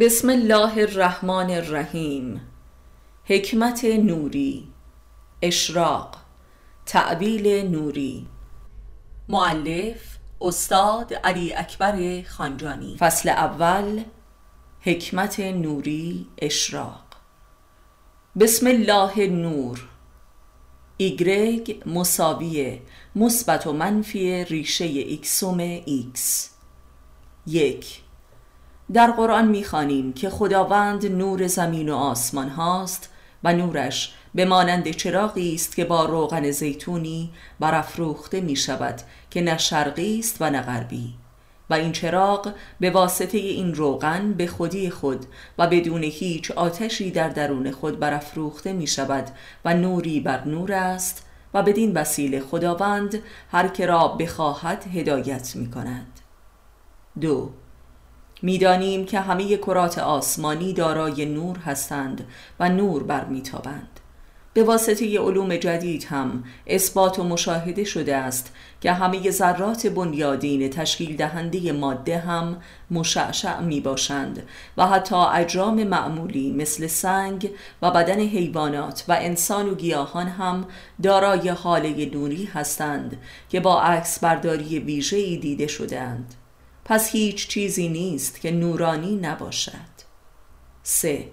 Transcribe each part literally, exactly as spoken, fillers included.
بسم الله الرحمن الرحیم. حکمت نوری، اشراق، تعبیل نوری. مؤلف استاد علی اکبر خانجانی. فصل اول، حکمت نوری، اشراق. بسم الله نور. ایگرگ مساویه مثبت و منفی ریشه ایکسوم ایکس. یک. در قرآن می‌خوانیم که خداوند نور زمین و آسمان هاست و نورش به مانند چراغی است که با روغن زیتونی برافروخته می شود که نه شرقی است و نه غربی، و این چراغ به واسطه این روغن به خودی خود و بدون هیچ آتشی در درون خود برافروخته می شود و نوری بر نور است و بدین وسیله خداوند هر که را بخواهد هدایت می کند. دو. می‌دانیم که همه کرات آسمانی دارای نور هستند و نور برمیتابند. به واسطه علوم جدید هم اثبات و مشاهده شده است که همه ذرات بنیادین تشکیل دهنده ماده هم مشعشع میباشند و حتی اجرام معمولی مثل سنگ و بدن حیوانات و انسان و گیاهان هم دارای حاله نوری هستند که با عکس برداری ویژه‌ای دیده شده‌اند. پس هیچ چیزی نیست که نورانی نباشد. سه.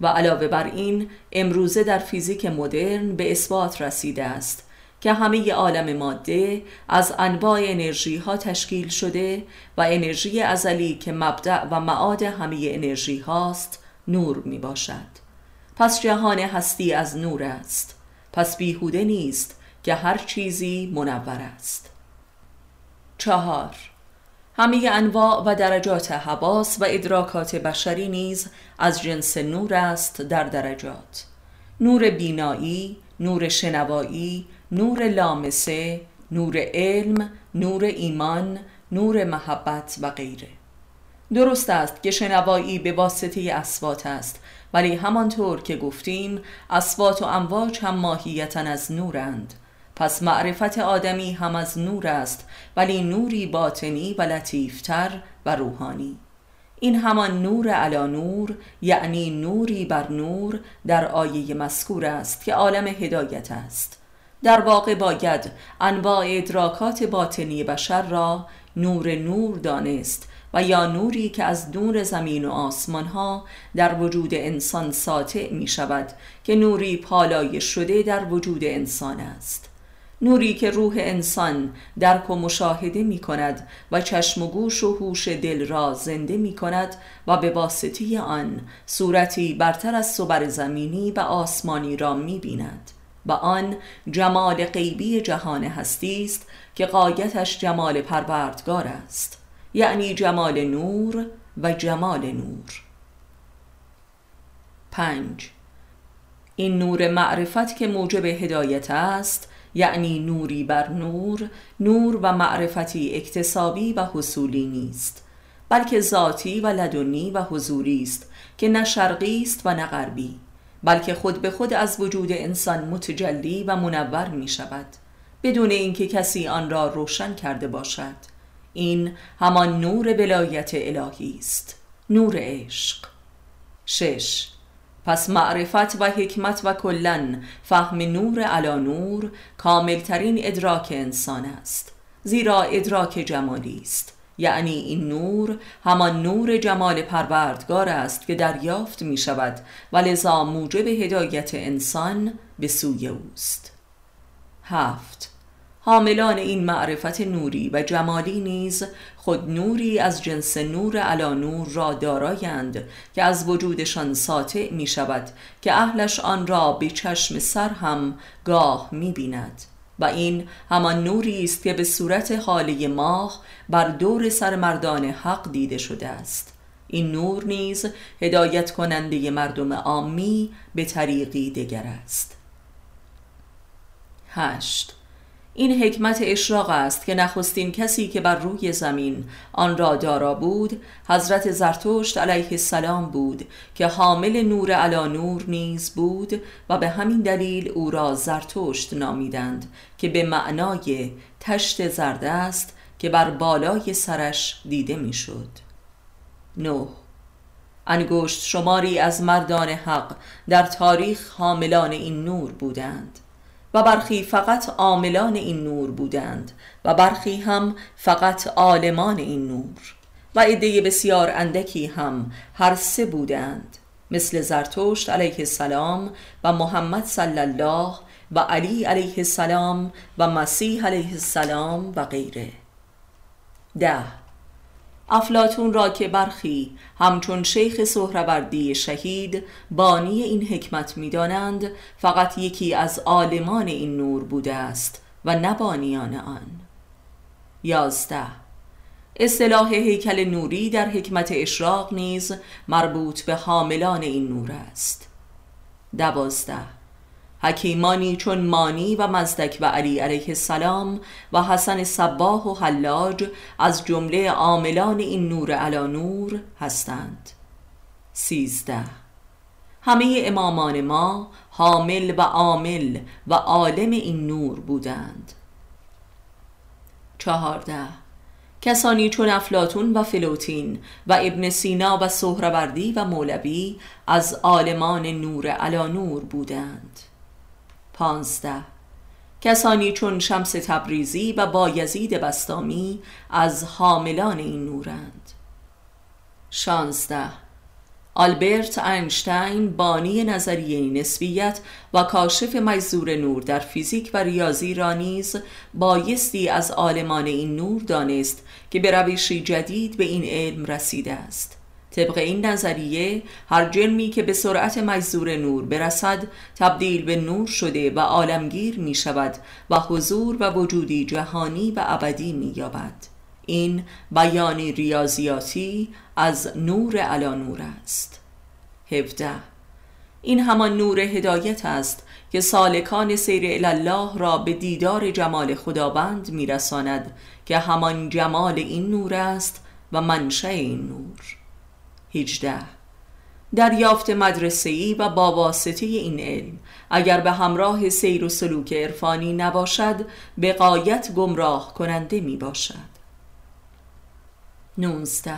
و علاوه بر این، امروزه در فیزیک مدرن به اثبات رسیده است که همه عالم ماده از انواع انرژی ها تشکیل شده و انرژی ازلی که مبدأ و معاد همه انرژی هاست نور می باشد. پس جهان هستی از نور است. پس بیهوده نیست که هر چیزی منور است. چهار. همه انواع و درجات حواس و ادراکات بشری نیز از جنس نور است در درجات. نور بینایی، نور شنوایی، نور لامسه، نور علم، نور ایمان، نور محبت و غیره. درست است که شنوایی به واسطه اصوات است، ولی همانطور که گفتیم اصوات و امواج هم ماهیتاً از نورند. پس معرفت آدمی هم از نور است، ولی نوری باطنی و لطیفتر و روحانی. این همان نور علا نور، یعنی نوری بر نور در آیه مذکور است که عالم هدایت است. در واقع باید انواع ادراکات باطنی بشر را نور نور دانست و یا نوری که از نور زمین و آسمان ها در وجود انسان ساطع می شود که نوری پالایش شده در وجود انسان است. نوری که روح انسان درک و مشاهده می کند و چشم و گوش و هوش دل را زنده می کند و به واسطه آن صورتی برتر از صور زمینی و آسمانی را می بیند و آن جمال غیبی جهان هستی است که غایتش جمال پروردگار است، یعنی جمال نور و جمال نور. پنج. این نور معرفت که موجب هدایت است، یعنی نوری بر نور، نور و معرفتی اکتسابی و حصولی نیست، بلکه ذاتی و لدنی و حضوری است که نه شرقی است و نه غربی، بلکه خود به خود از وجود انسان متجلی و منور می شود بدون اینکه کسی آن را روشن کرده باشد. این همان نور ولایت الهی است، نور عشق. شش. پس معرفت و حکمت و کلن فهم نور علا نور کاملترین ادراک انسان است، زیرا ادراک جمالی است، یعنی این نور همان نور جمال پروردگار است که دریافت می شود و لذا موجب هدایت انسان به سوی اوست. هفت. حاملان این معرفت نوری و جمالی نیز خود نوری از جنس نور علا نور را دارایند که از وجودشان ساطع می شود که اهلش آن را به چشم سر هم گاه می بیند و این همان نوری است که به صورت حاله ماه بر دور سر مردان حق دیده شده است. این نور نیز هدایت کننده مردم عامی به طریقی دیگر است. هشت. این حکمت اشراق است که نخستین کسی که بر روی زمین آن را دارا بود حضرت زرتشت علیه السلام بود که حامل نور علا نور نیز بود و به همین دلیل او را زرتشت نامیدند که به معنای تشت زرد است که بر بالای سرش دیده میشد. نه. انگشت شماری از مردان حق در تاریخ حاملان این نور بودند و برخی فقط عاملان این نور بودند و برخی هم فقط عالمان این نور و عده بسیار اندکی هم هر سه بودند، مثل زرتشت علیه السلام و محمد صلی الله و علی علیه السلام و مسیح علیه السلام و غیره. ده، افلاطون را که برخی همچون شیخ سهروردی شهید بانی این حکمت می‌دانند، فقط یکی از عالمان این نور بوده است و نه بانیان آن. یازده، اصطلاح هیکل نوری در حکمت اشراق نیز مربوط به حاملان این نور است. دوازده، حکیمانی چون مانی و مزدک و علی علیه السلام و حسن صباح و حلاج از جمله عاملان این نور علا نور هستند. سیزده، همه امامان ما حامل و عامل و عالم این نور بودند. چهارده، کسانی چون افلاطون و فلوطین و ابن سینا و سهروردی و مولوی از عالمان نور علا نور بودند. پانزده، کسانی چون شمس تبریزی و بایزید بسطامی از حاملان این نورند. شانزده، آلبرت اینشتین بانی نظریه نسبیت و کاشف مجذور نور در فیزیک و ریاضی را نیز بایستی از عالمان این نور دانست که به روشی جدید به این علم رسیده است. طبق این نظریه هر جرمی که به سرعت مجذور نور برسد تبدیل به نور شده و عالمگیر می شود و حضور و وجودی جهانی و ابدی می یابد. این بیان ریاضیاتی از نور علا نور است. هفده، این همان نور هدایت است که سالکان سیر الله را به دیدار جمال خداوند می رساند که همان جمال این نور است و منشأ این نور. هجده، دریافت مدرسه‌ای و با واسطه این علم اگر به همراه سیر و سلوک عرفانی نباشد به غایت گمراه کننده می باشد. نوزده،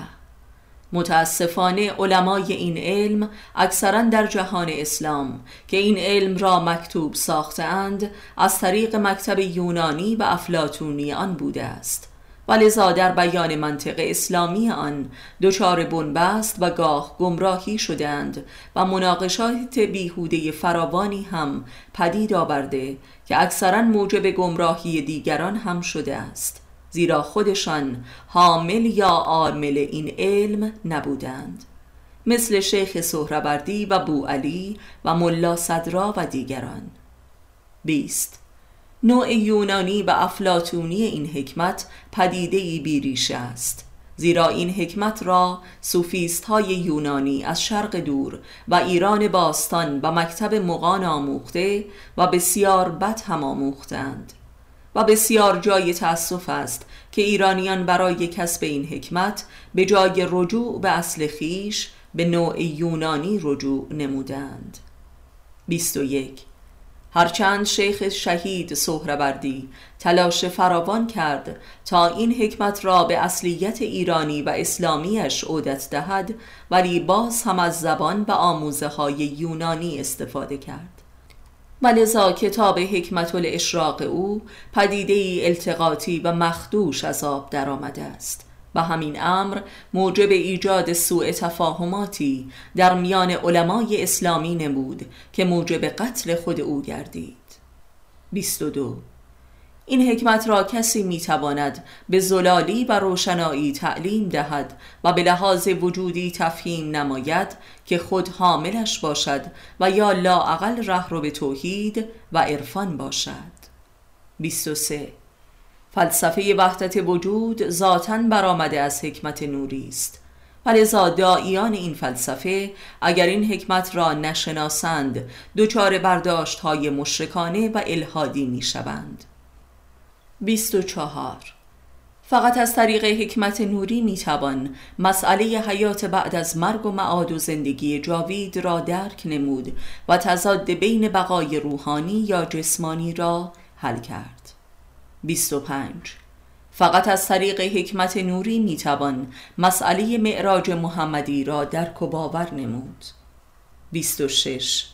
متاسفانه علمای این علم اکثرا در جهان اسلام که این علم را مکتوب ساختند از طریق مکتب یونانی و افلاطونی آن بوده است، ولذا در بیان منطق اسلامی آن دچار بنبست و گاه گمراهی شدند و مناقشات بیهوده فراوانی هم پدید آورده که اکثرا موجب گمراهی دیگران هم شده است، زیرا خودشان حامل یا عامل این علم نبودند، مثل شیخ سهروردی و بوعلی و ملا صدرا و دیگران. بیست، نوع یونانی و افلاطونی این حکمت پدیده‌ای بی‌ریشه است، زیرا این حکمت را صوفیست‌های یونانی از شرق دور و ایران باستان و مکتب مغان آموخته و بسیار بد هم آموختند و بسیار جای تأسف است که ایرانیان برای کسب این حکمت به جای رجوع به اصل خویش به نوع یونانی رجوع نمودند. بیست و یک، هرچند شیخ شهید سهروردی تلاش فراوان کرد تا این حکمت را به اصلیت ایرانی و اسلامیش عودت دهد، ولی باز هم از زبان و آموزه های یونانی استفاده کرد و لذا کتاب حکمت الاشراق او پدیده‌ای التقاطی و مخدوش از آب درآمده است و همین امر موجب ایجاد سوء تفاهماتی در میان علمای اسلامی نبود که موجب قتل خود او گردید. بیست و دو، این حکمت را کسی میتواند به زلالی و روشنایی تعلیم دهد و به لحاظ وجودی تفهیم نماید که خود حاملش باشد و یا لااقل رهرو توحید و عرفان باشد. بیست و سه، فلسفه وحدت وجود ذاتاً برآمده از حکمت نوری است، ولذا داعیان این فلسفه اگر این حکمت را نشناسند دچار برداشت‌های مشرکانه و الحادی می‌شوند. بیست و چهار، فقط از طریق حکمت نوری میتوان مسئله حیات بعد از مرگ و معاد و زندگی جاوید را درک نمود و تضاد بین بقای روحانی یا جسمانی را حل کرد. بیست و پنج، فقط از طریق حکمت نوری میتوان مسئله معراج محمدی را درک و باور نمود. بیست و شش.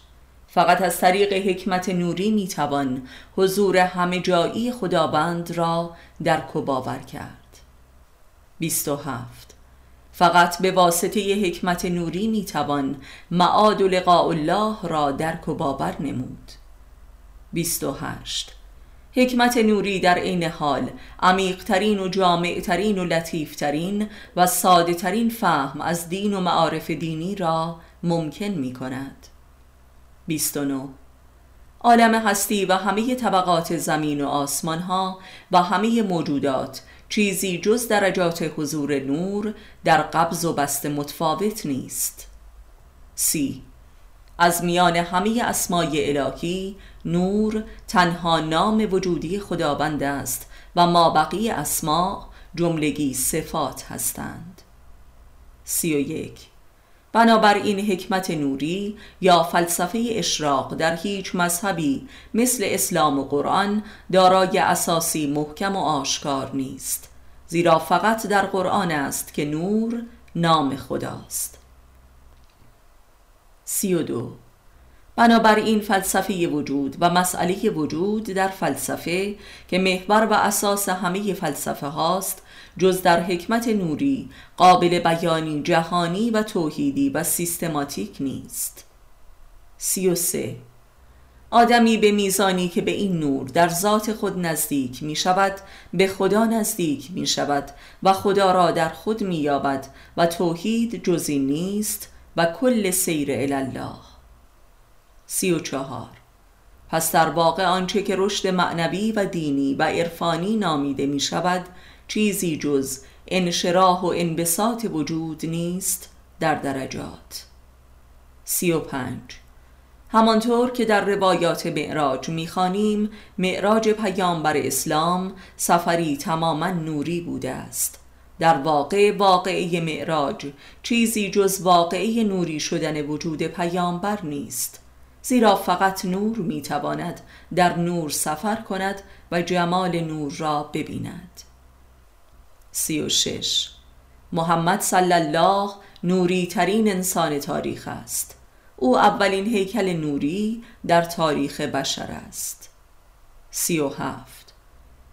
فقط از طریق حکمت نوری میتوان حضور همه جایی خداوند را درک و باور کرد. بیست و هفت. فقط به واسطه حکمت نوری میتوان معاد و لقاء الله را درک و باور نمود. بیست و هشت. حکمت نوری در عین حال عمیق‌ترین و جامع‌ترین و لطیف‌ترین و ساده‌ترین فهم از دین و معارف دینی را ممکن می‌کند. بیست و نه. عالم هستی و همه طبقات زمین و آسمان‌ها و همه موجودات چیزی جز درجات حضور نور در قبض و بست متفاوت نیست. سی. از میان همه اسمای الهی نور تنها نام وجودی خداوند است و ما بقیه اسما جملگی صفات هستند. سی و یک. بنابراین حکمت نوری یا فلسفه اشراق در هیچ مذهبی مثل اسلام و قرآن دارای اساسی محکم و آشکار نیست، زیرا فقط در قرآن است که نور نام خداست. سی و دو. بنابراین فلسفه وجود و مسئله وجود در فلسفه که محور و اساس همه فلسفه هاست جز در حکمت نوری قابل بیانی جهانی و توحیدی و سیستماتیک نیست. سی و سه. آدمی به میزانی که به این نور در ذات خود نزدیک می شود به خدا نزدیک می شود و خدا را در خود می یابد و توحید جزی نیست و کل سیر الالله. سی و چهار. پس در واقع آنچه که رشد معنوی و دینی و عرفانی نامیده می شود چیزی جز انشراح و انبساط وجود نیست در درجات. سی و پنج. همانطور که در روایات معراج می‌خوانیم، معراج پیامبر اسلام سفری تماما نوری بوده است. در واقع واقعه معراج چیزی جز واقعه نوری شدن وجود پیامبر نیست، زیرا فقط نور می‌تواند در نور سفر کند و جمال نور را ببیند. سی و شش. محمد صلی الله نوری ترین انسان تاریخ است. او اولین هیکل نوری در تاریخ بشر است. سی و هفت.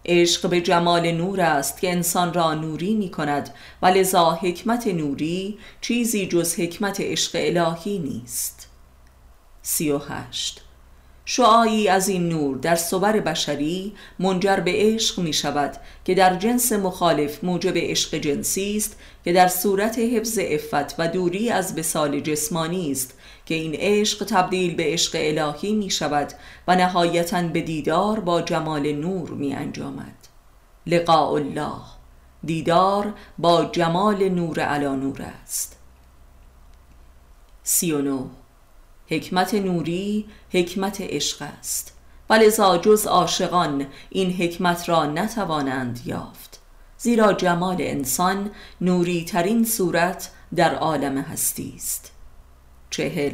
عشق به جمال نور است که انسان را نوری می کند و لذا حکمت نوری چیزی جز حکمت عشق الهی نیست. سی و هشت. شعاعی از این نور در صور بشری منجر به عشق می شود که در جنس مخالف موجب عشق جنسی است که در صورت حفظ عفت و دوری از بسال جسمانی است که این عشق تبدیل به عشق الهی می شود و نهایتاً به دیدار با جمال نور می انجامد. لقاء الله، دیدار با جمال نور علی نور است. سی و نه. حکمت نوری حکمت عشق است ولذا جز عاشقان این حکمت را نتوانند یافت، زیرا جمال انسان نوری ترین صورت در عالم هستی است. چهل.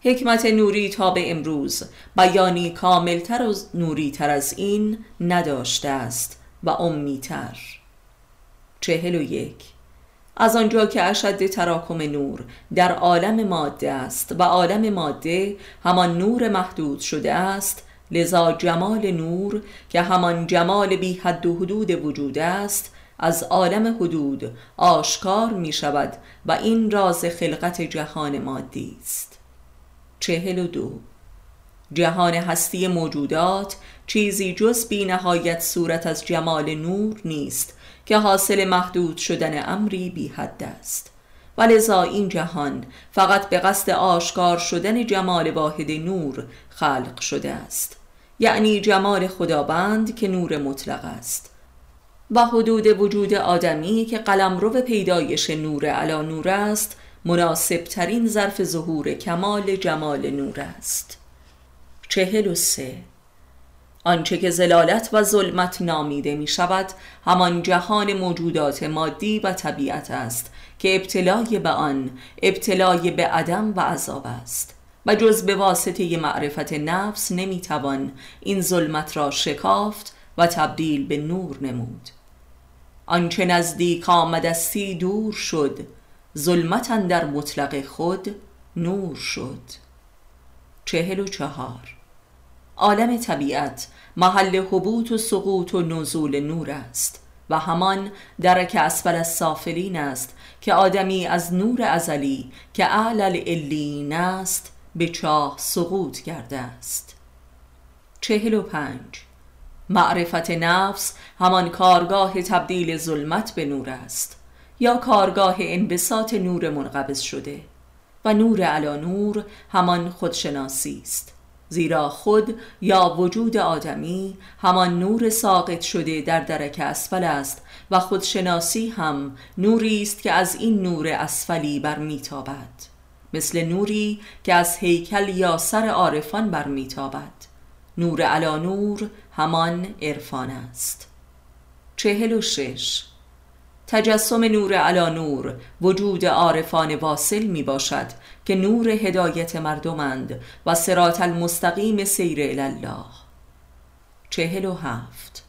حکمت نوری تا به امروز بیانی کاملتر و نوری تر از این نداشته است و امیتر. چهل و یک. از آنجا که اشد تراکم نور در عالم ماده است و عالم ماده همان نور محدود شده است، لذا جمال نور که همان جمال بی حد و حدود وجود است از عالم حدود آشکار می شود و این راز خلقت جهان مادی است. چهل و دو. جهان هستی موجودات چیزی جز بی نهایت صورت از جمال نور نیست که حاصل محدود شدن امری بی حد است و لذا این جهان فقط به قصد آشکار شدن جمال واحد نور خلق شده است، یعنی جمال خداوند که نور مطلق است و حدود وجود آدمی که قلمرو پیدایش نور علی نور است مناسب ترین ظرف ظهور کمال جمال نور است. چهل و سه. آنچه که زلالت و ظلمت نامیده می شود همان جهان موجودات مادی و طبیعت است که ابتلای به آن ابتلای به عدم و عذاب است و جز به واسطه معرفت نفس نمی توان این ظلمت را شکافت و تبدیل به نور نمود آنچه نزدیک آمدستی دور شد، ظلمت اندر مطلق خود نور شد. چهل و چهار. عالم طبیعت محل حبوط و سقوط و نزول نور است و همان درک اسفل السافلین است که آدمی از نور ازلی که اعلی العلین است به چاه سقوط کرده است. چهل و پنج. معرفت نفس همان کارگاه تبدیل ظلمت به نور است یا کارگاه انبساط نور منقبض شده و نور علی نور همان خودشناسی است، زیرا خود یا وجود آدمی همان نور ساقط شده در درک اسفل است و خودشناسی هم نوری است که از این نور اسفلی برمیتابد، مثل نوری که از هیکل یا سر عارفان برمیتابد. نور علی نور همان عرفان است. چهل و شش. تجسم نور علی نور وجود عارفان واصل می باشد که نور هدایت مردمند و صراط المستقیم سیر الی الله. چهل و هفت.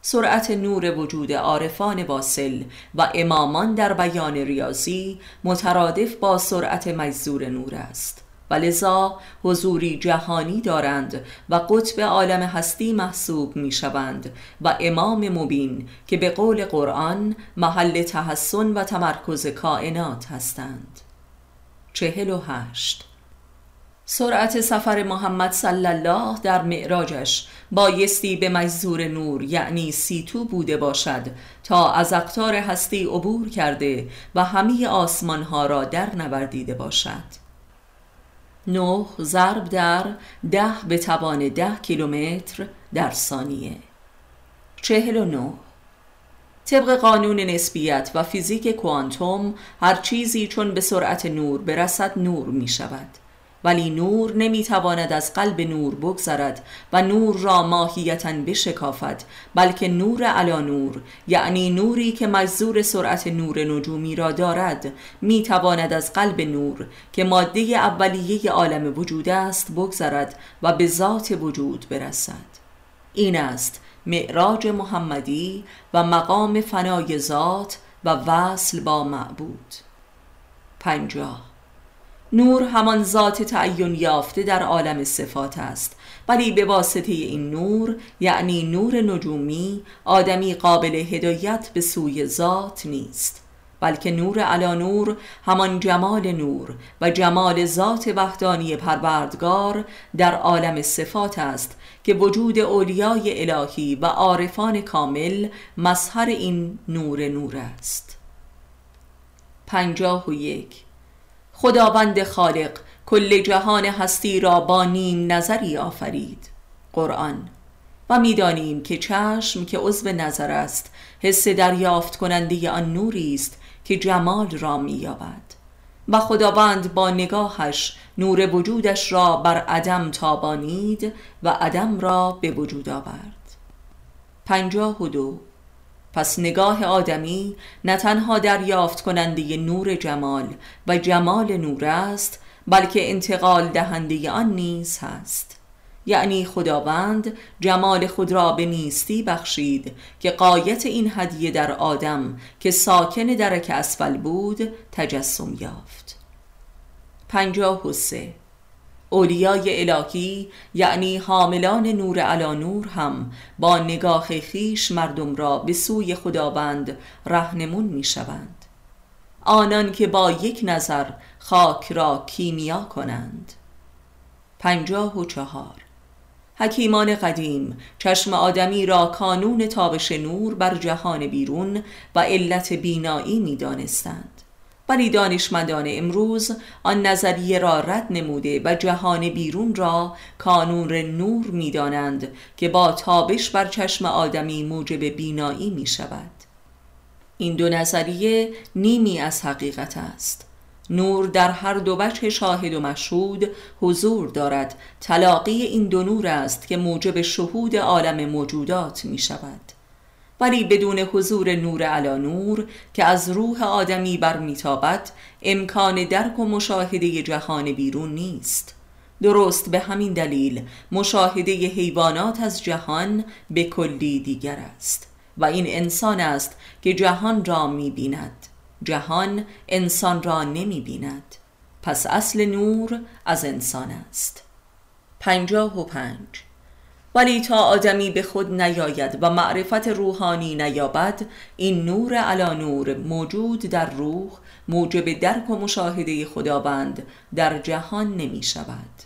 سرعت نور وجود عارفان واصل و امامان در بیان ریاضی مترادف با سرعت مجذور نور است و لذا حضوری جهانی دارند و قطب عالم هستی محسوب می شوند و امام مبین که به قول قرآن محل تحسن و تمرکز کائنات هستند. چهل و هشت. سرعت سفر محمد صلی الله در معراجش بایستی به مجذور نور یعنی سیتو بوده باشد تا از اقطار هستی عبور کرده و همه آسمان ها را در نوردیده باشد. نه ضرب در ده به توان ده کیلومتر در ثانیه. چهل و نه. طبق قانون نسبیت و فیزیک کوانتوم هر چیزی چون به سرعت نور برسد نور می شود، ولی نور نمی تواند از قلب نور بگذرد و نور را ماهیتاً بشکافد، بلکه نور علی نور یعنی نوری که مجذور سرعت نور نجومی را دارد می تواند از قلب نور که ماده اولیه عالم وجود است بگذرد و به ذات وجود برسد. این است معراج محمدی و مقام فنای ذات و وصل با معبود. پنجاه. نور همان ذات تعین یافته در عالم صفات است، ولی به واسطه این نور یعنی نور نجومی آدمی قابل هدایت به سوی ذات نیست، بلکه نور علی نور همان جمال نور و جمال ذات وحدانی پروردگار در عالم صفات است که وجود اولیای الهی و عارفان کامل مظهر این نور نور است. پنجاه و یک. خداوند خالق کل جهان هستی را با نیم نظری آفرید. قرآن. و می‌دانیم که چشم که عضو نظر است حس دریافت کننده آن نوری است که جمال را می‌یابد و خداوند با نگاهش نور وجودش را بر عدم تابانید و عدم را به وجود آورد. پنجاه و دو. پس نگاه آدمی نه تنها دریافت کننده نور جمال و جمال نور است، بلکه انتقال دهنده آن نیز هست، یعنی خداوند جمال خود را به نیستی بخشید که غایت این هدیه در آدم که ساکن درک اسفل بود تجسم یافت. پنجاه و سه. اولیای الهی یعنی حاملان نور علی نور هم با نگاه خیش مردم را به سوی خداوند رهنمون می شوند، آنان که با یک نظر خاک را کیمیا کنند. پنجاه و چهار. حکیمان قدیم چشم آدمی را کانون تابش نور بر جهان بیرون و علت بینایی می دانستند، ولی دانشمندان امروز آن نظریه را رد نموده و جهان بیرون را کانون نور می دانند که با تابش بر چشم آدمی موجب بینایی می شود. این دو نظریه نیمی از حقیقت است. نور در هر دو وجه شاهد و مشهود حضور دارد. تلاقی این دو نور است که موجب شهود عالم موجودات می شود، ولی بدون حضور نور علی نور که از روح آدمی برمیتابد امکان درک و مشاهده جهان بیرون نیست. درست به همین دلیل مشاهده حیوانات از جهان به کلی دیگر است، و این انسان است که جهان را می بیند. جهان انسان را نمی بیند. پس اصل نور از انسان است. پنجاه و پنج. ولی تا آدمی به خود نیاید و معرفت روحانی نیابد، این نور علی نور موجود در روح موجب درک و مشاهده خداوند در جهان نمی شود.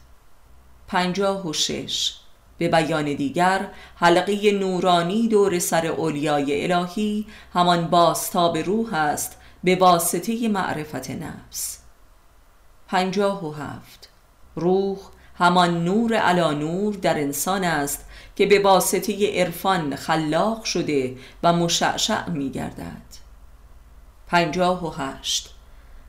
پنجاه و شش. به بیان دیگر حلقه نورانی دور سر اولیای الهی همان بازتاب روح است به واسطه معرفت نفس. پنجاه و هفت. روح همان نور علی نور در انسان است که به واسطه عرفان خلاق شده و مشعشع می گردد. پنجاه و هشت.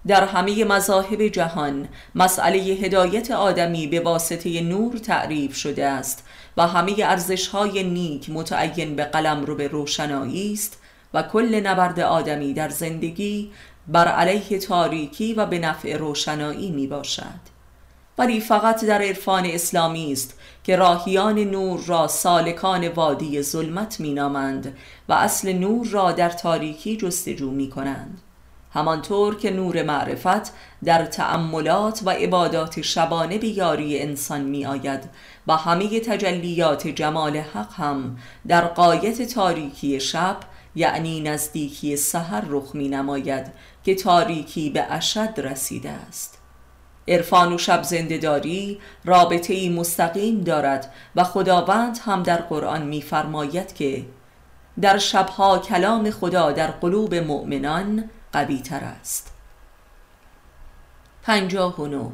در همه مذاهب جهان مسئله هدایت آدمی به واسطه نور تعریف شده است و همه ارزش‌های نیک متعین به قلمرو روشنایی است و کل نبرد آدمی در زندگی بر علیه تاریکی و به نفع روشنایی می باشد. ولی فقط در عرفان اسلامی است که راهیان نور را سالکان وادی ظلمت می نامند و اصل نور را در تاریکی جستجو می کنند. همانطور که نور معرفت در تأملات و عبادات شبانه به یاری انسان می آید و همه تجلیات جمال حق هم در غایت تاریکی شب یعنی نزدیکی سحر رخ می نماید که تاریکی به اشد رسیده است. عرفان و شب زنده‌داری رابطه‌ای مستقیم دارد و خداوند هم در قرآن می‌فرماید که در شبها کلام خدا در قلوب مؤمنان قوی تر است. پنجاه و نه.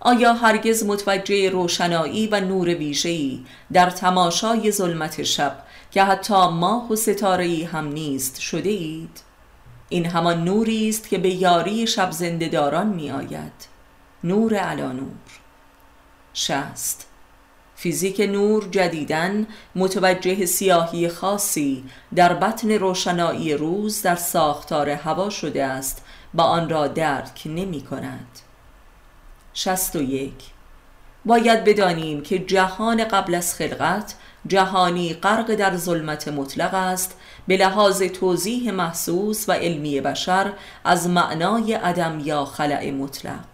آیا هرگز متوجه روشنایی و نور ویژه‌ای در تماشای ظلمت شب که حتی ماه و ستاره‌ای هم نیست شده اید؟ این همان نوری است که به یاری شب زنده‌داران می‌آید. نور علی نور. شصت. فیزیک نور جدیداً متوجه سیاهی خاصی در بطن روشنایی روز در ساختار هوا شده است و آن را درک نمی کند. شصت و یک. باید بدانیم که جهان قبل از خلقت جهانی غرق در ظلمت مطلق است به لحاظ توضیح محسوس و علمی بشر از معنای عدم یا خلأ مطلق.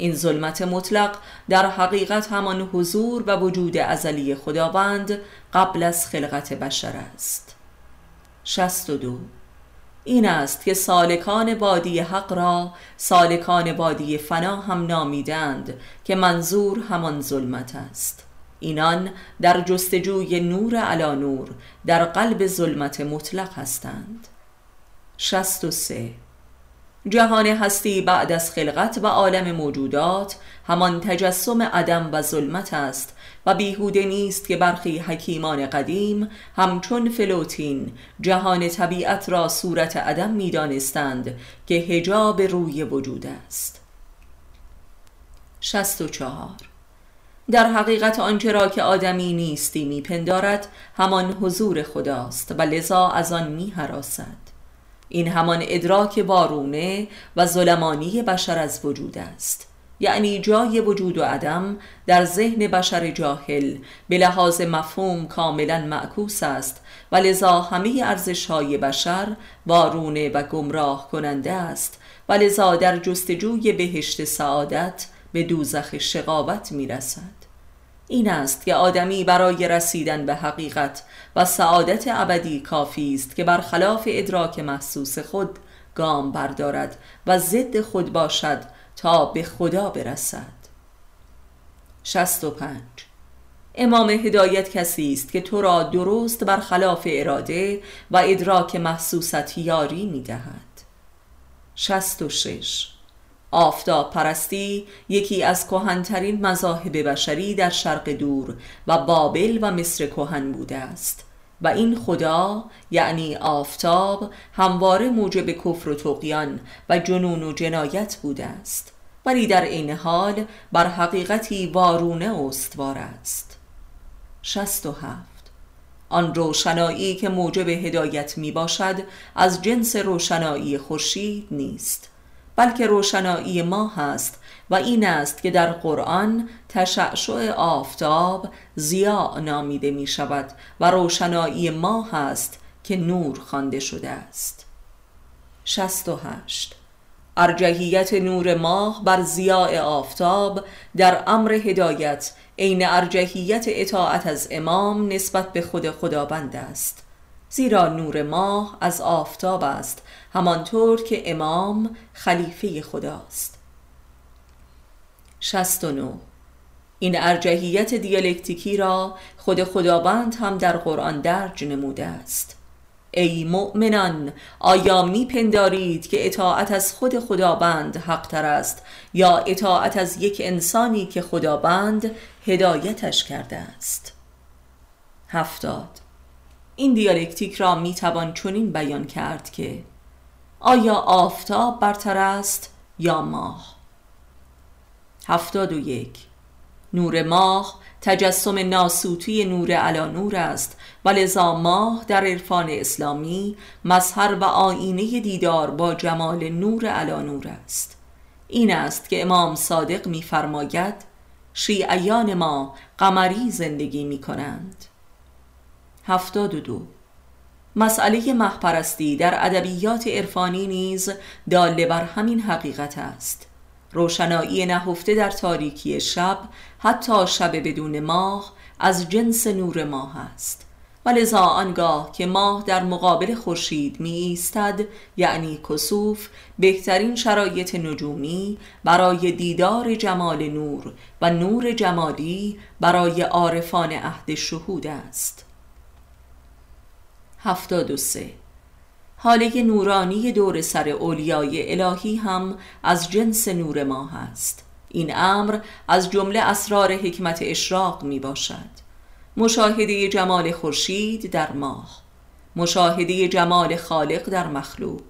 این ظلمت مطلق در حقیقت همان حضور و وجود ازلی خداوند قبل از خلقت بشر است. شصت و دو. این است که سالکان وادی حق را سالکان وادی فنا هم نامیدند که منظور همان ظلمت است. اینان در جستجوی نور علی نور در قلب ظلمت مطلق هستند. شصت و سه. جهان هستی بعد از خلقت و عالم موجودات همان تجسم عدم و ظلمت است و بیهوده نیست که برخی حکیمان قدیم همچون فلوطین جهان طبیعت را صورت عدم می دانستند که حجاب روی وجود است. شصت و چهار. در حقیقت آنچه را که آدمی نیستی می پندارد همان حضور خداست و لذا از آن می هراسد. این همان ادراک وارونه و ظلمانی بشر از وجود است، یعنی جای وجود و عدم در ذهن بشر جاهل به لحاظ مفهوم کاملا معکوس است و لذا همه ارزش‌های بشر وارونه و گمراه کننده است و لذا در جستجوی بهشت سعادت به دوزخ شقاوت می‌رسد. این است که آدمی برای رسیدن به حقیقت و سعادت ابدی کافی است که برخلاف ادراک محسوس خود گام بردارد و ضد خود باشد تا به خدا برسد. شصت و پنج. امام هدایت کسی است که تو را درست برخلاف اراده و ادراک محسوست یاری می دهد. شصت و شش. آفتاب پرستی یکی از کهن‌ترین مذاهب بشری در شرق دور و بابل و مصر کهن بوده است و این خدا یعنی آفتاب همواره موجب کفر و طغیان و جنون و جنایت بوده است، ولی در این حال بر حقیقتی وارونه استوار است. شصت و هفت. آن روشنایی که موجب هدایت می باشد از جنس روشنایی خورشید نیست، بلکه روشنایی ماه است و این است که در قرآن تشعشع آفتاب ضیاء نامیده می شود و روشنایی ماه است که نور خوانده شده است. شصت و هشت. ارجحیت نور ماه بر ضیاء آفتاب در امر هدایت عین ارجحیت اطاعت از امام نسبت به خود خداوند است، زیرا نور ماه از آفتاب است، همانطور که امام خلیفه خداست. شصت و نه. این ارجحیت دیالکتیکی را خود خداوند هم در قرآن درج نموده است: ای مؤمنان، آیا می پندارید که اطاعت از خود خداوند حق‌تر است یا اطاعت از یک انسانی که خداوند هدایتش کرده است؟ هفتاد. این دیالکتیک را می توان چنین بیان کرد که آیا آفتاب برتر است یا ماه؟ هفتاد و یک. نور ماه تجسم ناسوتی نور علی نور است و لذا ماه در عرفان اسلامی مظهر و آینه دیدار با جمال نور علی نور است. این است که امام صادق می‌فرماید شیعیان ما قمری زندگی می‌کنند. هفتاد و دو. مسئله ماه‌پرستی در ادبیات عرفانی نیز دال بر همین حقیقت است. روشنایی نهفته در تاریکی شب، حتی شب بدون ماه، از جنس نور ماه است و لذا آنگاه که ماه در مقابل خورشید می ایستد، یعنی کسوف، بهترین شرایط نجومی برای دیدار جمال نور و نور جمالی برای عارفان عهد شهود است. هفتاد و سه. حاله نورانی دور سر اولیای الهی هم از جنس نور ماه است. این امر از جمله اسرار حکمت اشراق می باشد: مشاهده جمال خورشید در ماه، مشاهده جمال خالق در مخلوق،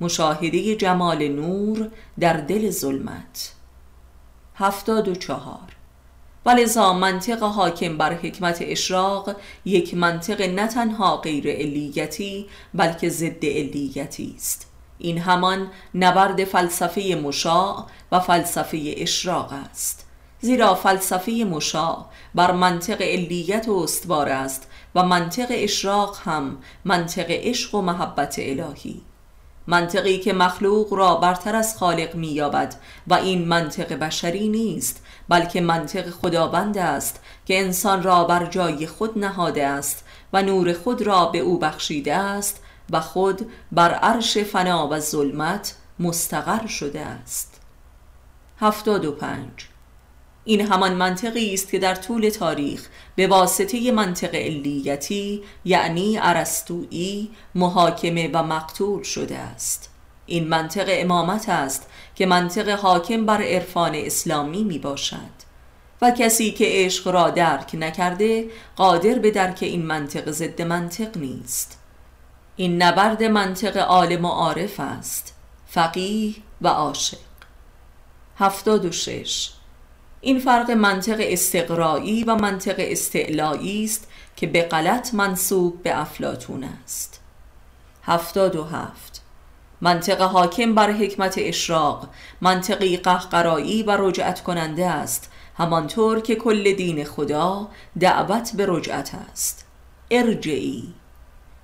مشاهده جمال نور در دل ظلمت. هفتاد و چهار. ولذا منطق حاکم بر حکمت اشراق یک منطق نه تنها غیر علیتی بلکه ضد علیتی است. این همان نبرد فلسفه مشاع و فلسفه اشراق است، زیرا فلسفه مشاع بر منطق علیت استوار است و منطق اشراق هم منطق عشق و محبت الهی، منطقی که مخلوق را برتر از خالق می‌یابد و این منطق بشری نیست بلکه منطق خداوند است که انسان را بر جای خود نهاده است و نور خود را به او بخشیده است و خود بر عرش فنا و ظلمت مستقر شده است. هفتاد و پنج. این همان منطقی است که در طول تاریخ به واسطه منطق علیتی یعنی ارسطویی محاکمه و مقتول شده است. این منطق امامت است که منطق حاکم بر عرفان اسلامی می باشد و کسی که عشق را درک نکرده قادر به درک این منطق ضد منطق نیست. این نبرد منطق عالم و عارف است، فقیه و عاشق. هفتاد و شش. این فرق منطق استقرایی و منطق استعلایی است که به غلط منسوب به افلاطون است. هفتاد و هفت. منطق حاکم بر حکمت اشراق منطقی قهقرایی و رجعت کننده است، همانطور که کل دین خدا دعوت به رجعت است: ارجعی.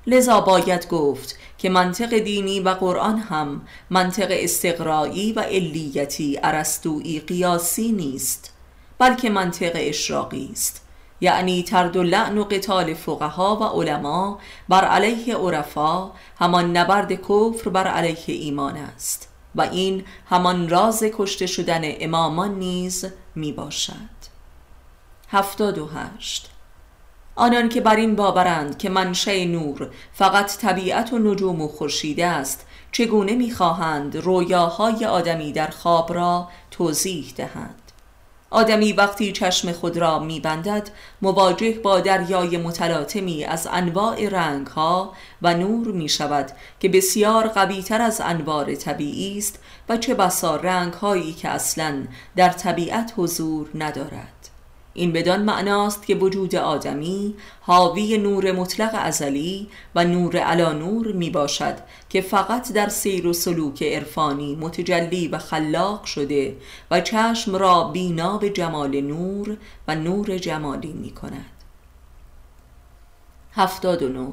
لذا باید گفت که منطق دینی و قرآن هم منطق استقرایی و علیتی ارسطویی قیاسی نیست بلکه منطق اشراقی است، یعنی طرد و لعن و قتال فقها و علما بر علیه عرفا همان نبرد کفر بر علیه ایمان است و این همان راز کشته شدن امامان نیز می باشد. هفتاد و هشت. آنان که بر این باورند که منشأ نور فقط طبیعت و نجوم و خورشید است، چگونه می‌خواهند رویاهای آدمی در خواب را توضیح دهند؟ آدمی وقتی چشم خود را می‌بندد مواجه با دریای متلاطمی از انواع رنگ‌ها و نور می‌شود که بسیار قوی‌تر از انوار طبیعی است و چه بسا رنگ‌هایی که اصلاً در طبیعت حضور ندارد. این بدان معناست که وجود آدمی حاوی نور مطلق ازلی و نور علی نور می باشد که فقط در سیر و سلوک عرفانی متجلی و خلاق شده و چشم را بینا به جمال نور و نور جمالی می کند. هفتاد و نه.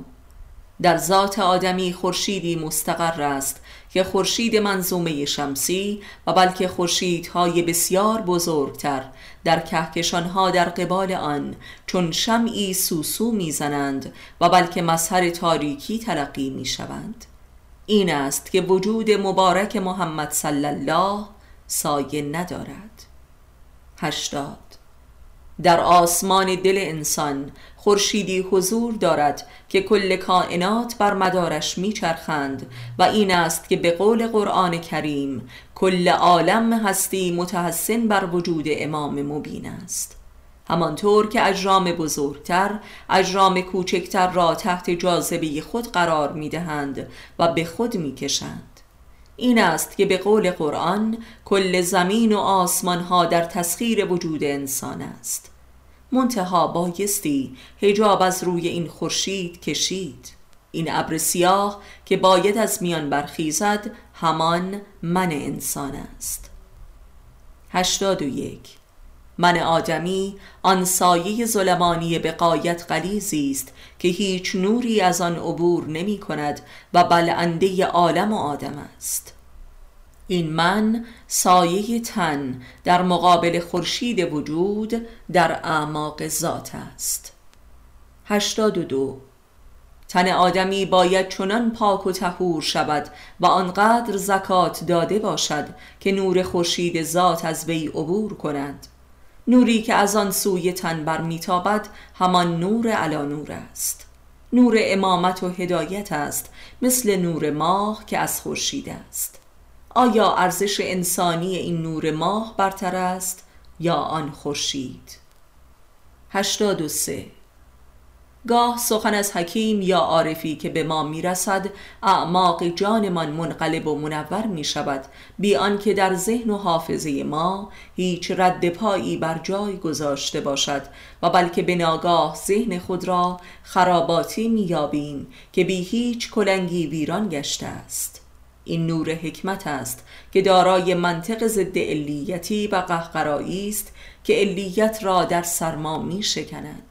در ذات آدمی خورشیدی مستقر است که خورشید منظومه شمسی و بلکه خورشیدهای بسیار بزرگتر در کهکشانها در قبال آن چون شمعی سوسو میزنند و بلکه مظهر تاریکی تلقی میشوند. این است که وجود مبارک محمد صلی الله سایه ندارد. هشتاد. در آسمان دل انسان خورشیدی حضور دارد که کل کائنات بر مدارش میچرخند و این است که به قول قرآن کریم کل عالم هستی متحسن بر وجود امام مبین است. همانطور که اجرام بزرگتر اجرام کوچکتر را تحت جاذبه خود قرار میدهند و به خود میکشند. این است که به قول قرآن کل زمین و آسمان ها در تسخیر وجود انسان است. منتها بایستی حجاب از روی این خورشید کشید. این ابر سیاه که باید از میان برخیزد همان من انسان است. هشتاد و یک. من آدمی آن سایه ظلمانی به غایت غلیظی است که هیچ نوری از آن عبور نمی کند و بلنده عالم و آدم است. این من سایه تن در مقابل خورشید وجود در اعماق ذات است. هشتاد و دو. تن آدمی باید چنان پاک و طهور شود و آنقدر زکات داده باشد که نور خورشید ذات از وی عبور کند. نوری که از آن سوی تن برمیتابد همان نور علانور است. نور امامت و هدایت است، مثل نور ماه که از خورشید است. آیا ارزش انسانی این نور ماه برتر است یا آن خورشید؟ هشتاد و سه. گاه سخن از حکیم یا عارفی که به ما میرسد اعماق جانمان منقلب و منور می شود بی آنکه در ذهن و حافظه ما هیچ رد پایی بر جای گذاشته باشد و بلکه به ناگاه ذهن خود را خراباتی می یابیم که بی هیچ کلنگی ویران گشته است. این نور حکمت است که دارای منطق ضد علیتی و قهقرایی است که علیت را در سرما می شکند.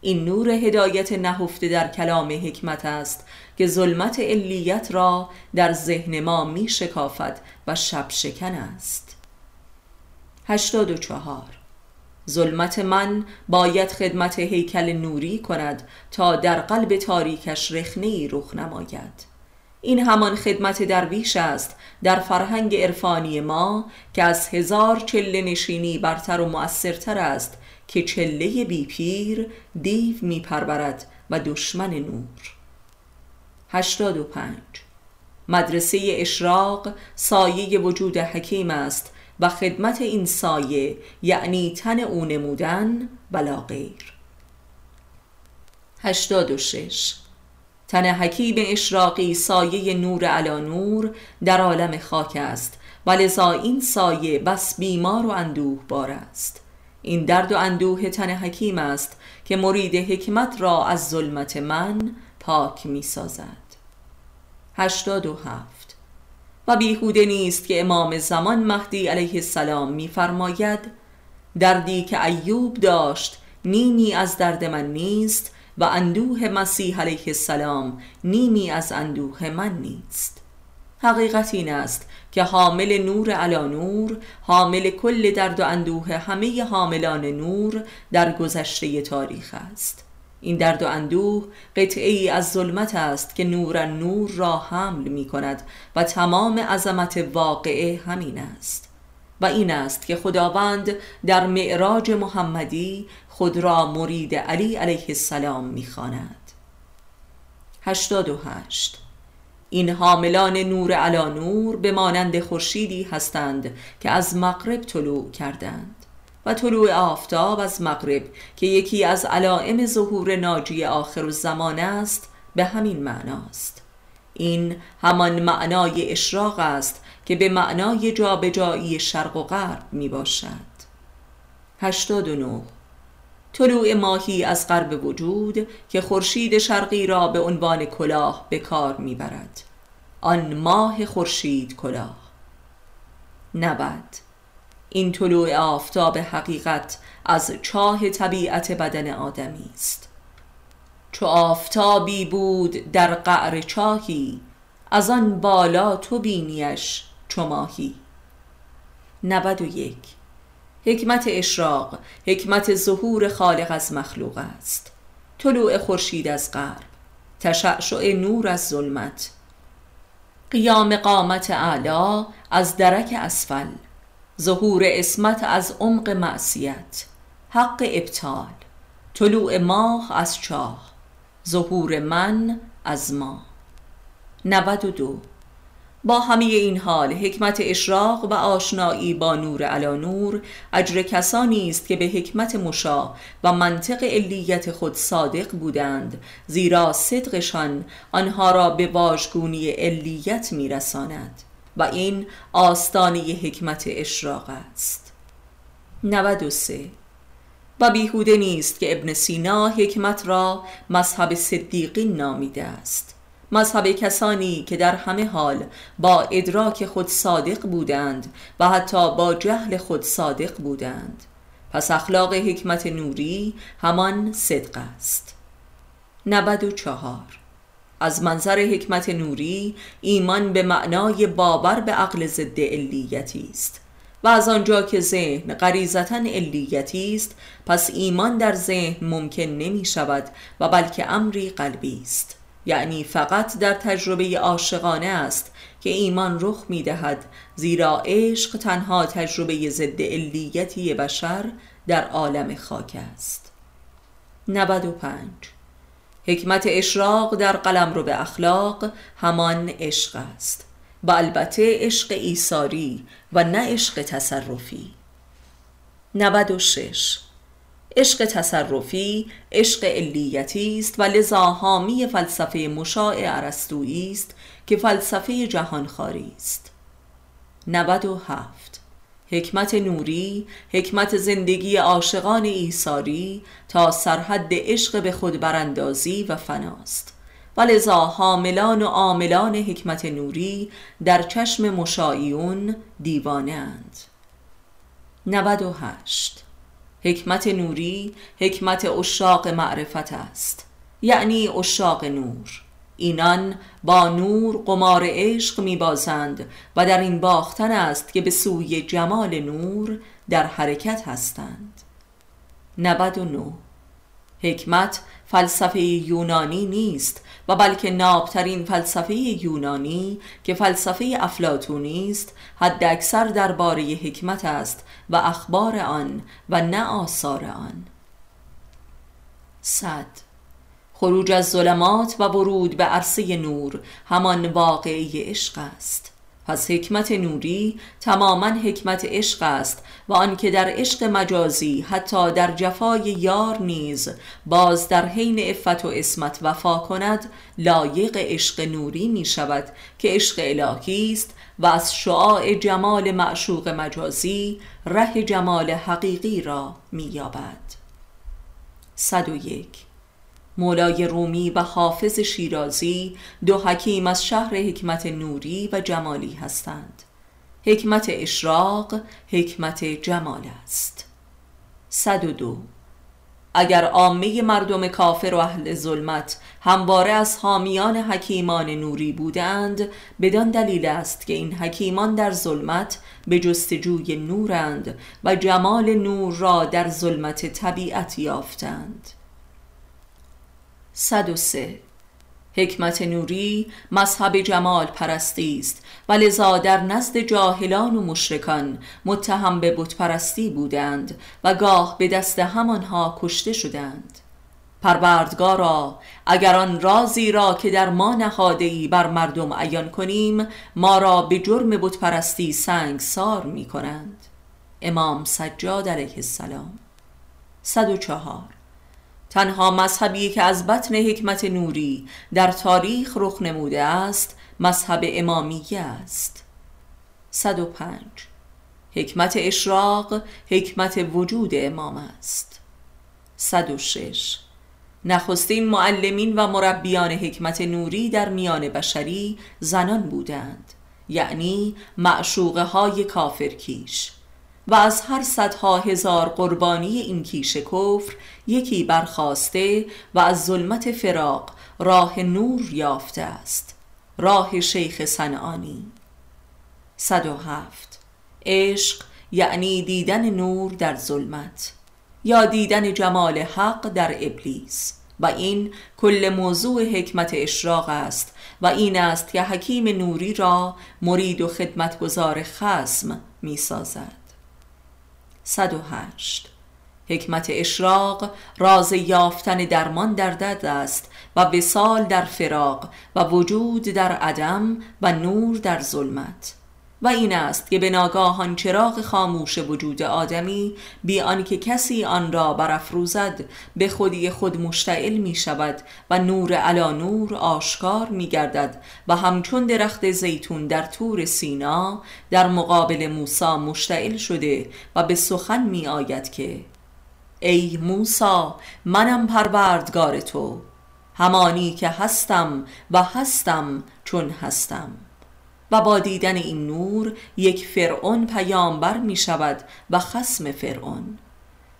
این نور هدایت نهفته در کلام حکمت است که ظلمت علیت را در ذهن ما می شکافد و شب شکن است. هشتاد و چهار. ظلمت من باید خدمت هیکل نوری کند تا در قلب تاریکش رخنه‌ای رخ نماید. این همان خدمت درویش است در فرهنگ عرفانی ما که از هزار چله نشینی برتر و مؤثرتر است که چله بی پیر دیو می پرورد و دشمن نور. هشتاد و پنج. مدرسه اشراق سایه وجود حکیم است و خدمت این سایه یعنی تن او نمودن بلا غیر. هشتاد و شش. تن حکیم اشراقی سایه نور علی نور در عالم خاک است و لذا این سایه بس بیمار و اندوه بار است. این درد و اندوه تن حکیم است که مرید حکمت را از ظلمت من پاک می سازد. هشتاد و هفت. و بیهوده نیست که امام زمان مهدی علیه السلام می فرماید دردی که ایوب داشت نیمی از درد من نیست و اندوه مسیح علیه السلام نیمی از اندوه من نیست. حقیقت این است که حامل نور علی نور حامل کل درد و اندوه همه حاملان نور در گذشته تاریخ است. این درد و اندوه قطعی از ظلمت است که نور نور را حمل می کند و تمام عظمت واقعه همین است. و این است که خداوند در معراج محمدی خود را مرید علی علیه السلام می خواند. هشتاد و هشت. این حاملان نور علی نور به مانند خورشیدی هستند که از مغرب طلوع کردند و طلوع آفتاب از مغرب که یکی از علائم ظهور ناجی آخرالزمان است به همین معناست. این همان معنای اشراق است که به معنای جابجایی شرق و غرب می باشد. هشتاد و نه. طلوع ماهی از غرب وجود که خورشید شرقی را به عنوان کلاه به کار میبرد. آن ماه خورشید کلاه. نود. این طلوع آفتاب حقیقت از چاه طبیعت بدن آدمی است. چو آفتابی بود در قعر چاهی، از آن بالا تو بینیش چو ماهی. نود و یک. حکمت اشراق حکمت ظهور خالق از مخلوق است، طلوع خورشید از غرب، تشعشع نور از ظلمت، قیام قامت اعلی از درک اسفل، ظهور عصمت از عمق معصیت، حق ابطال، طلوع ماه از چاه، ظهور من از ما. نود و دو. با همه این حال حکمت اشراق و آشنایی با نور علی نور اجر کسانی است که به حکمت مشاء و منطق علیت خود صادق بودند، زیرا صدقشان آنها را به واژگونی علیت میرساند و این آستانه حکمت اشراق است. نود و سه. و بیهوده نیست که ابن سینا حکمت را مذهب صدیقین نامیده است، مذهب کسانی که در همه حال با ادراک خود صادق بودند و حتی با جهل خود صادق بودند. پس اخلاق حکمت نوری همان صدق است. نود و چهار. از منظر حکمت نوری ایمان به معنای باور به عقل ضد علیتی است و از آنجا که ذهن غریزتاً علیتی است، پس ایمان در ذهن ممکن نمی شود و بلکه امری قلبی است، یعنی فقط در تجربه عاشقانه است که ایمان رخ می دهد، زیرا عشق تنها تجربه ضد علیتی بشر در عالم خاک است. نود و پنج. حکمت اشراق در قلمرو به اخلاق همان عشق است و البته عشق ایثاری و نه عشق تصرفی. نود و شش. عشق تصرفی عشق علیتی است و لذا حامی فلسفه مشاع ارسطویی است که فلسفه جهانخواری است. نود و هفت. حکمت نوری حکمت زندگی عاشقان ایثاری تا سرحد عشق به خود براندازی و فناست و لذا حاملان و عاملان حکمت نوری در چشم مشاعیون دیوانه اند. نود و هشت. حکمت نوری حکمت عشاق معرفت است، یعنی عشاق نور. اینان با نور قمار عشق میبازند و در این باختن است که به سوی جمال نور در حرکت هستند. نود و نه. حکمت فلسفه یونانی نیست و بلکه نابترین فلسفه یونانی که فلسفه افلاطونی است، حد اکثر درباره حکمت است و اخبار آن و نه آثار آن. صد. خروج از ظلمات و ورود به عرصه نور همان واقعه عشق است. پس حکمت نوری تماما حکمت عشق است و آنکه در عشق مجازی حتی در جفای یار نیز باز در حین عفت و عصمت وفا کند، لایق عشق نوری می شود که عشق الهی است و از شعاع جمال معشوق مجازی ره جمال حقیقی را می یابد. صد و یک. مولای رومی و حافظ شیرازی دو حکیم از شهر حکمت نوری و جمالی هستند. حکمت اشراق حکمت جمال است. صد و دو. اگر عامه مردم کافر و اهل ظلمت همواره از حامیان حکیمان نوری بودند، بدان دلیل است که این حکیمان در ظلمت به جستجوی نورند و جمال نور را در ظلمت طبیعت یافتند. صد و سه. حکمت نوری مذهب جمال پرستی است و لذا در نزد جاهلان و مشرکان متهم به بت پرستی بودند و گاه به دست همانها کشته شدند. پروردگارا، اگر آن رازی را که در ما نهاده‌ای بر مردم عیان کنیم، ما را به جرم بت پرستی سنگسار می کنند. امام سجاد علیه السلام. صد و چهار. تنها مذهبی که از بطن حکمت نوری در تاریخ رخ نموده است مذهب امامیه است. صد و پنج. حکمت اشراق حکمت وجود امام است. صد و شش. نخستین معلمین و مربیان حکمت نوری در میان بشری زنان بودند، یعنی معشوقه های کافرکیش، و از هر صدها هزار قربانی این کیش کفر یکی برخاسته و از ظلمت فراق راه نور یافته است. راه شیخ سنانی. صد و هفت. عشق یعنی دیدن نور در ظلمت یا دیدن جمال حق در ابلیس، و این کل موضوع حکمت اشراق است و این است که حکیم نوری را مرید و خدمتگزار خصم می سازد. صد و هشت. حکمت اشراق راز یافتن درمان در درد است و وصال در فراق و وجود در عدم و نور در ظلمت، و این است که به ناگاهان چراغ خاموش وجود آدمی بی آنکه کسی آن را برافروزد به خودی خود مشتعل می شود و نور علا نور آشکار می گردد و همچون درخت زیتون در طور سینا در مقابل موسی مشتعل شده و به سخن می آید که ای موسی منم پروردگار تو، همانی که هستم و هستم چون هستم. و با دیدن این نور یک فرعون پیامبر می شود و خصم فرعون،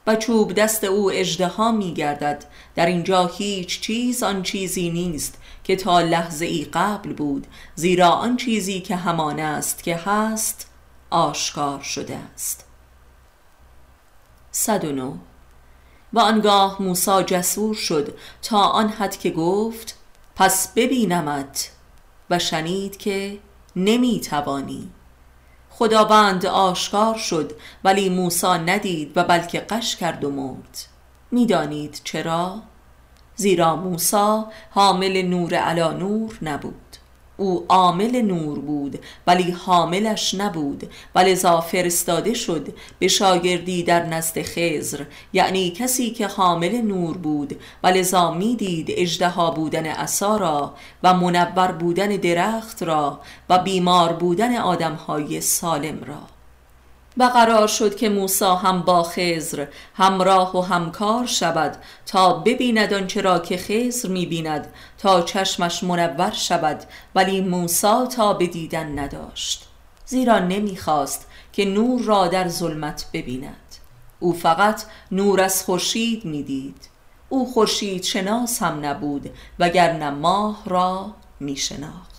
و چوب دست او اژدها می گردد. در اینجا هیچ چیز آن چیزی نیست که تا لحظه ای قبل بود، زیرا آن چیزی که همان است که هست آشکار شده است. صد و نه. و آنگاه موسی جسور شد تا آن حد که گفت پس ببینمت، و شنید که نمی توانی. خداوند آشکار شد ولی موسی ندید و بلکه غش کرد و مرد. می دانید چرا؟ زیرا موسی حامل نور علا نور نبود، او عامل نور بود ولی حاملش نبود، ولی لذا فرستاده شد به شاگردی در نزد خضر، یعنی کسی که حامل نور بود ولی لذا می دید اژدها بودن عصا را و منور بودن درخت را و بیمار بودن آدمهای سالم را. و قرار شد که موسی هم با خضر همراه و همکار شود تا ببیند آنچه را که خضر می‌بیند تا چشمش منور شود، ولی موسی تا به دیدن نداشت، زیرا نمی‌خواست که نور را در ظلمت ببیند. او فقط نور از خورشید می‌دید. او خورشید شناس هم نبود وگرنه ماه را می‌شناخت.